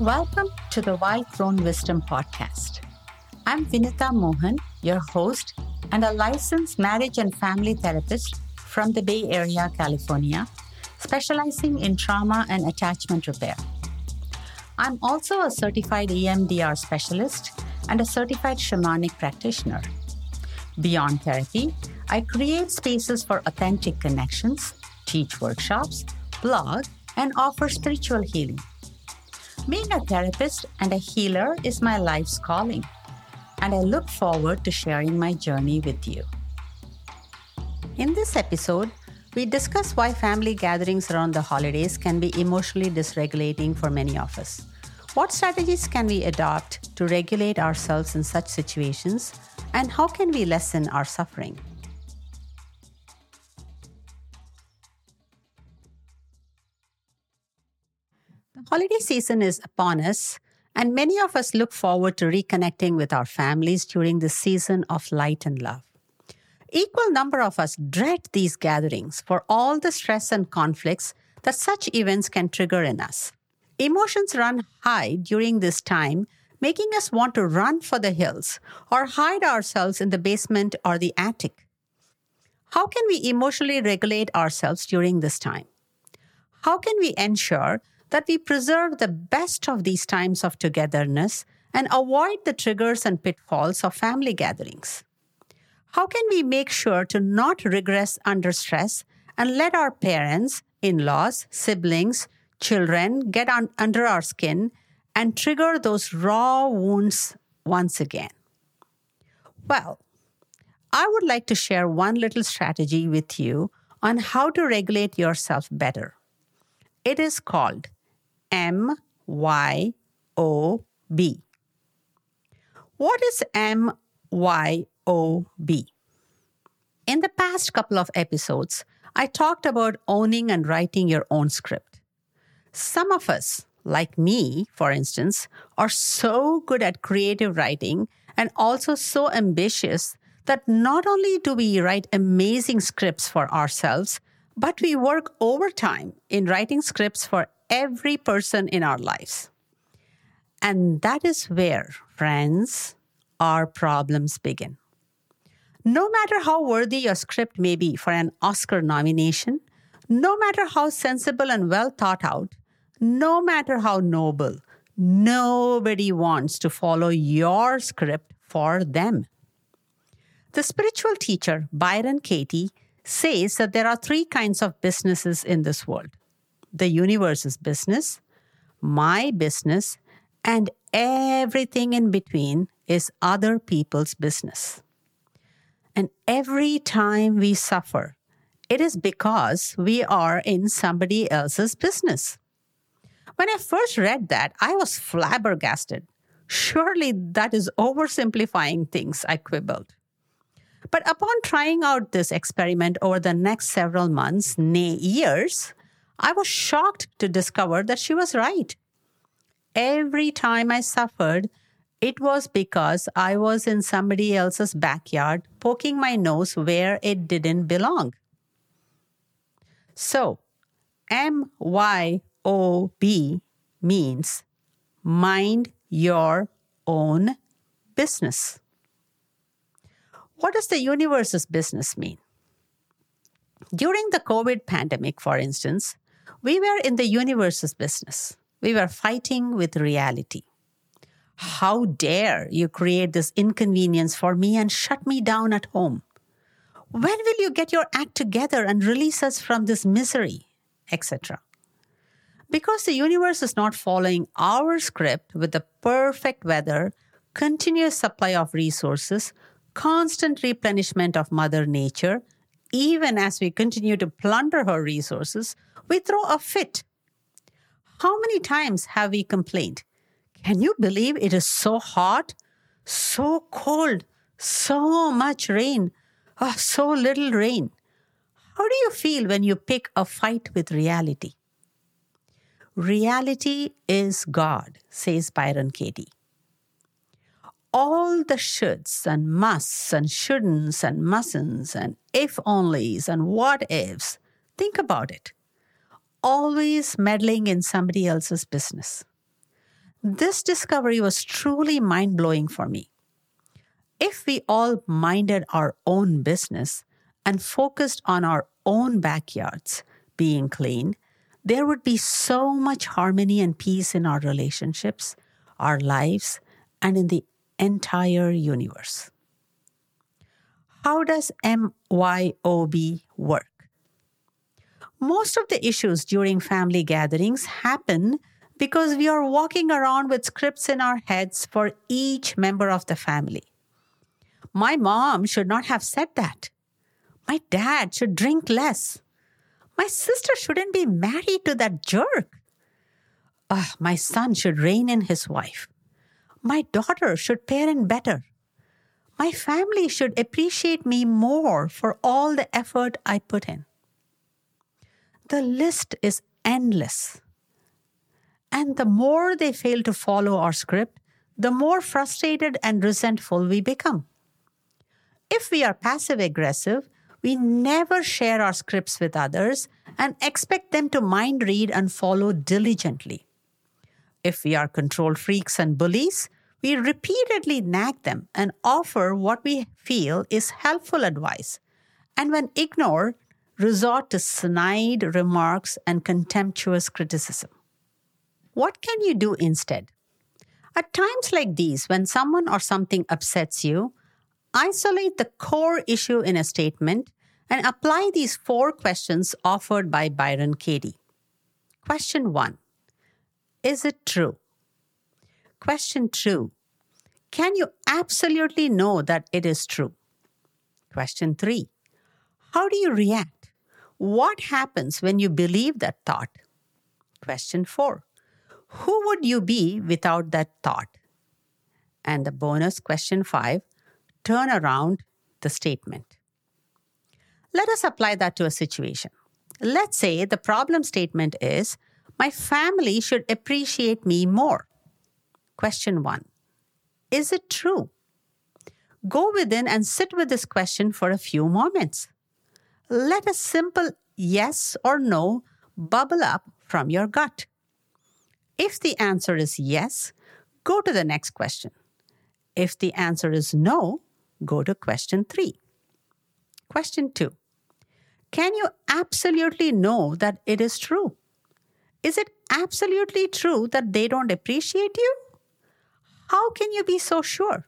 Welcome to the Wild Crone Wisdom podcast. I'm Vinutha Mohan, your host and a licensed marriage and family therapist from the Bay Area, California, specializing in trauma and attachment repair. I'm also a certified EMDR specialist and a certified shamanic practitioner. Beyond therapy, I create spaces for authentic connections, teach workshops, blog, and offer spiritual healing. Being a therapist and a healer is my life's calling, and I look forward to sharing my journey with you. In this episode, we discuss why family gatherings around the holidays can be emotionally dysregulating for many of us. What strategies can we adopt to regulate ourselves in such situations, and how can we lessen our suffering? The holiday season is upon us, and many of us look forward to reconnecting with our families during this season of light and love. Equal number of us dread these gatherings for all the stress and conflicts that such events can trigger in us. Emotions run high during this time, making us want to run for the hills or hide ourselves in the basement or the attic. How can we emotionally regulate ourselves during this time? How can we ensure that we preserve the best of these times of togetherness and avoid the triggers and pitfalls of family gatherings? How can we make sure to not regress under stress and let our parents, in-laws, siblings, children get under our skin and trigger those raw wounds once again? Well, I would like to share one little strategy with you on how to regulate yourself better. It is called M.Y.O.B. What is M.Y.O.B? In the past couple of episodes, I talked about owning and writing your own script. Some of us, like me, for instance, are so good at creative writing and also so ambitious that not only do we write amazing scripts for ourselves, but we work overtime in writing scripts for every person in our lives. And that is where, friends, our problems begin. No matter how worthy your script may be for an Oscar nomination, no matter how sensible and well thought out, no matter how noble, nobody wants to follow your script for them. The spiritual teacher, Byron Katie, says that there are three kinds of businesses in this world: the universe's business, my business, and everything in between is other people's business. And every time we suffer, it is because we are in somebody else's business. When I first read that, I was flabbergasted. Surely that is oversimplifying things, I quibbled. But upon trying out this experiment over the next several months, nay years, I was shocked to discover that she was right. Every time I suffered, it was because I was in somebody else's backyard, poking my nose where it didn't belong. So, M.Y.O.B. means mind your own business. What does the universe's business mean? During the COVID pandemic, for instance, we were in the universe's business. We were fighting with reality. How dare you create this inconvenience for me and shut me down at home? When will you get your act together and release us from this misery, etc.? Because the universe is not following our script with the perfect weather, continuous supply of resources, constant replenishment of Mother Nature, even as we continue to plunder her resources, we throw a fit. How many times have we complained? Can you believe it is so hot, so cold, so much rain, so little rain? How do you feel when you pick a fight with reality? Reality is God, says Byron Katie. All the shoulds and musts and shouldn'ts and mustn'ts and if-onlys and what-ifs, think about it. Always meddling in somebody else's business. This discovery was truly mind-blowing for me. If we all minded our own business and focused on our own backyards being clean, there would be so much harmony and peace in our relationships, our lives, and in the entire universe. How does M.Y.O.B. work? Most of the issues during family gatherings happen because we are walking around with scripts in our heads for each member of the family. My mom should not have said that. My dad should drink less. My sister shouldn't be married to that jerk. My son should rein in his wife. My daughter should parent better. My family should appreciate me more for all the effort I put in. The list is endless. And the more they fail to follow our script, the more frustrated and resentful we become. If we are passive-aggressive, we never share our scripts with others and expect them to mind read and follow diligently. If we are control freaks and bullies, we repeatedly nag them and offer what we feel is helpful advice, and when ignored, resort to snide remarks and contemptuous criticism. What can you do instead? At times like these, when someone or something upsets you, isolate the core issue in a statement and apply these 4 questions offered by Byron Katie. Question 1. Is it true? Question 2. Can you absolutely know that it is true? Question 3. How do you react? What happens when you believe that thought? Question 4. Who would you be without that thought? And the bonus question 5. Turn around the statement. Let us apply that to a situation. Let's say the problem statement is, my family should appreciate me more. Question 1. Is it true? Go within and sit with this question for a few moments. Let a simple yes or no bubble up from your gut. If the answer is yes, go to the next question. If the answer is no, go to question 3. Question 2. Can you absolutely know that it is true? Is it absolutely true that they don't appreciate you? How can you be so sure?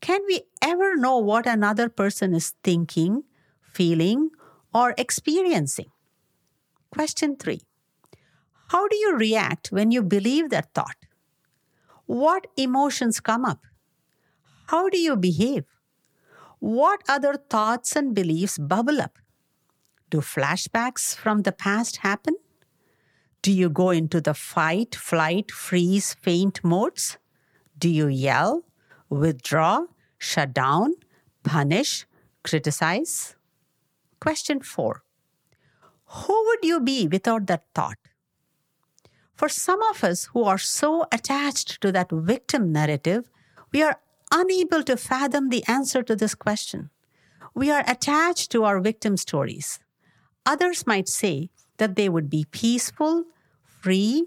Can we ever know what another person is thinking, feeling, or experiencing? Question 3. How do you react when you believe that thought? What emotions come up? How do you behave? What other thoughts and beliefs bubble up? Do flashbacks from the past happen? Do you go into the fight, flight, freeze, faint modes? Do you yell, withdraw, shut down, punish, criticize? Question 4. Who would you be without that thought? For some of us who are so attached to that victim narrative, we are unable to fathom the answer to this question. We are attached to our victim stories. Others might say that they would be peaceful, free,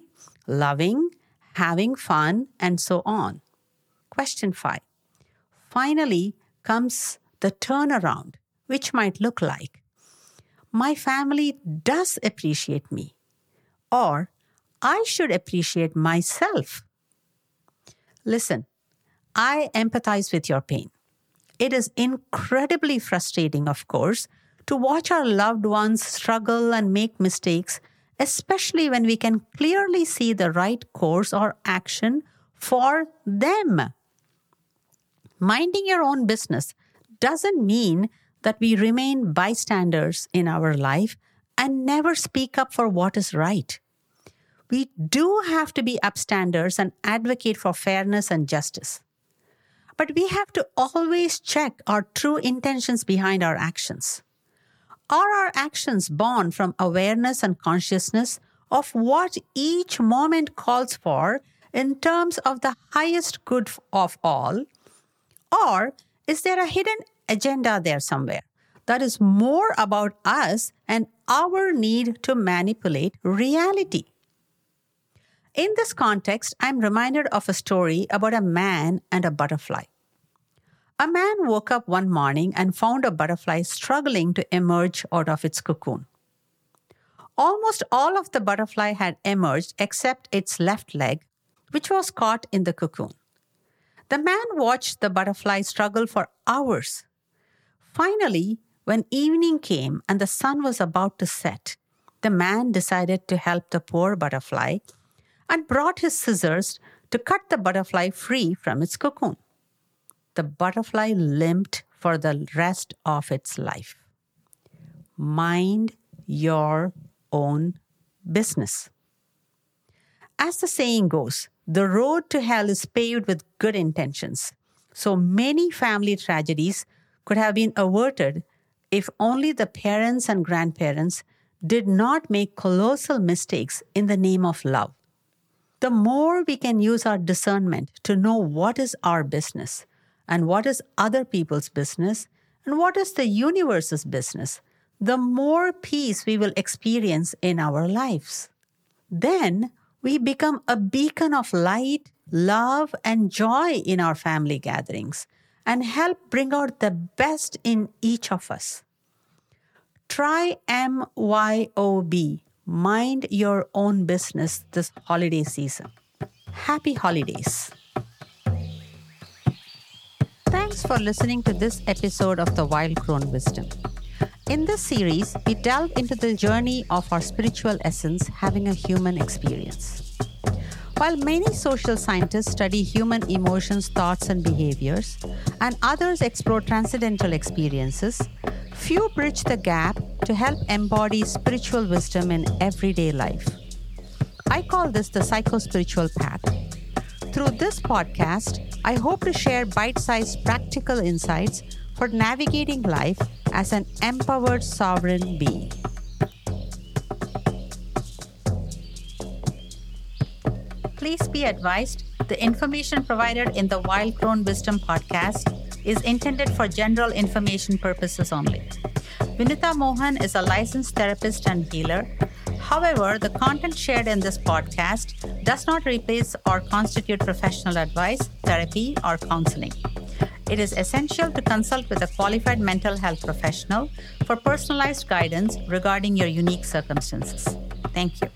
loving, having fun, and so on. Question 5. Finally comes the turnaround, which might look like, my family does appreciate me, or I should appreciate myself. Listen, I empathize with your pain. It is incredibly frustrating, of course, to watch our loved ones struggle and make mistakes, especially when we can clearly see the right course or action for them. Minding your own business doesn't mean that we remain bystanders in our life and never speak up for what is right. We do have to be upstanders and advocate for fairness and justice. But we have to always check our true intentions behind our actions. Are our actions born from awareness and consciousness of what each moment calls for in terms of the highest good of all? Or is there a hidden agenda there somewhere that is more about us and our need to manipulate reality? In this context, I'm reminded of a story about a man and a butterfly. A man woke up one morning and found a butterfly struggling to emerge out of its cocoon. Almost all of the butterfly had emerged except its left leg, which was caught in the cocoon. The man watched the butterfly struggle for hours. Finally, when evening came and the sun was about to set, the man decided to help the poor butterfly and brought his scissors to cut the butterfly free from its cocoon. The butterfly limped for the rest of its life. Mind your own business. As the saying goes, the road to hell is paved with good intentions. So many family tragedies could have been averted if only the parents and grandparents did not make colossal mistakes in the name of love. The more we can use our discernment to know what is our business and what is other people's business and what is the universe's business, the more peace we will experience in our lives. Then we become a beacon of light, love, and joy in our family gatherings and help bring out the best in each of us. Try M.Y.O.B, Mind Your Own Business, this holiday season. Happy holidays. Thanks for listening to this episode of the Wild Crone Wisdom. In this series, we delve into the journey of our spiritual essence having a human experience. While many social scientists study human emotions, thoughts, and behaviors, and others explore transcendental experiences, few bridge the gap to help embody spiritual wisdom in everyday life. I call this the psycho-spiritual path. Through this podcast, I hope to share bite-sized practical insights for navigating life as an empowered sovereign being. Please be advised, the information provided in the Wild Crone Wisdom podcast is intended for general information purposes only. Vinutha Mohan is a licensed therapist and healer. However, the content shared in this podcast does not replace or constitute professional advice, therapy, or counseling. It is essential to consult with a qualified mental health professional for personalized guidance regarding your unique circumstances. Thank you.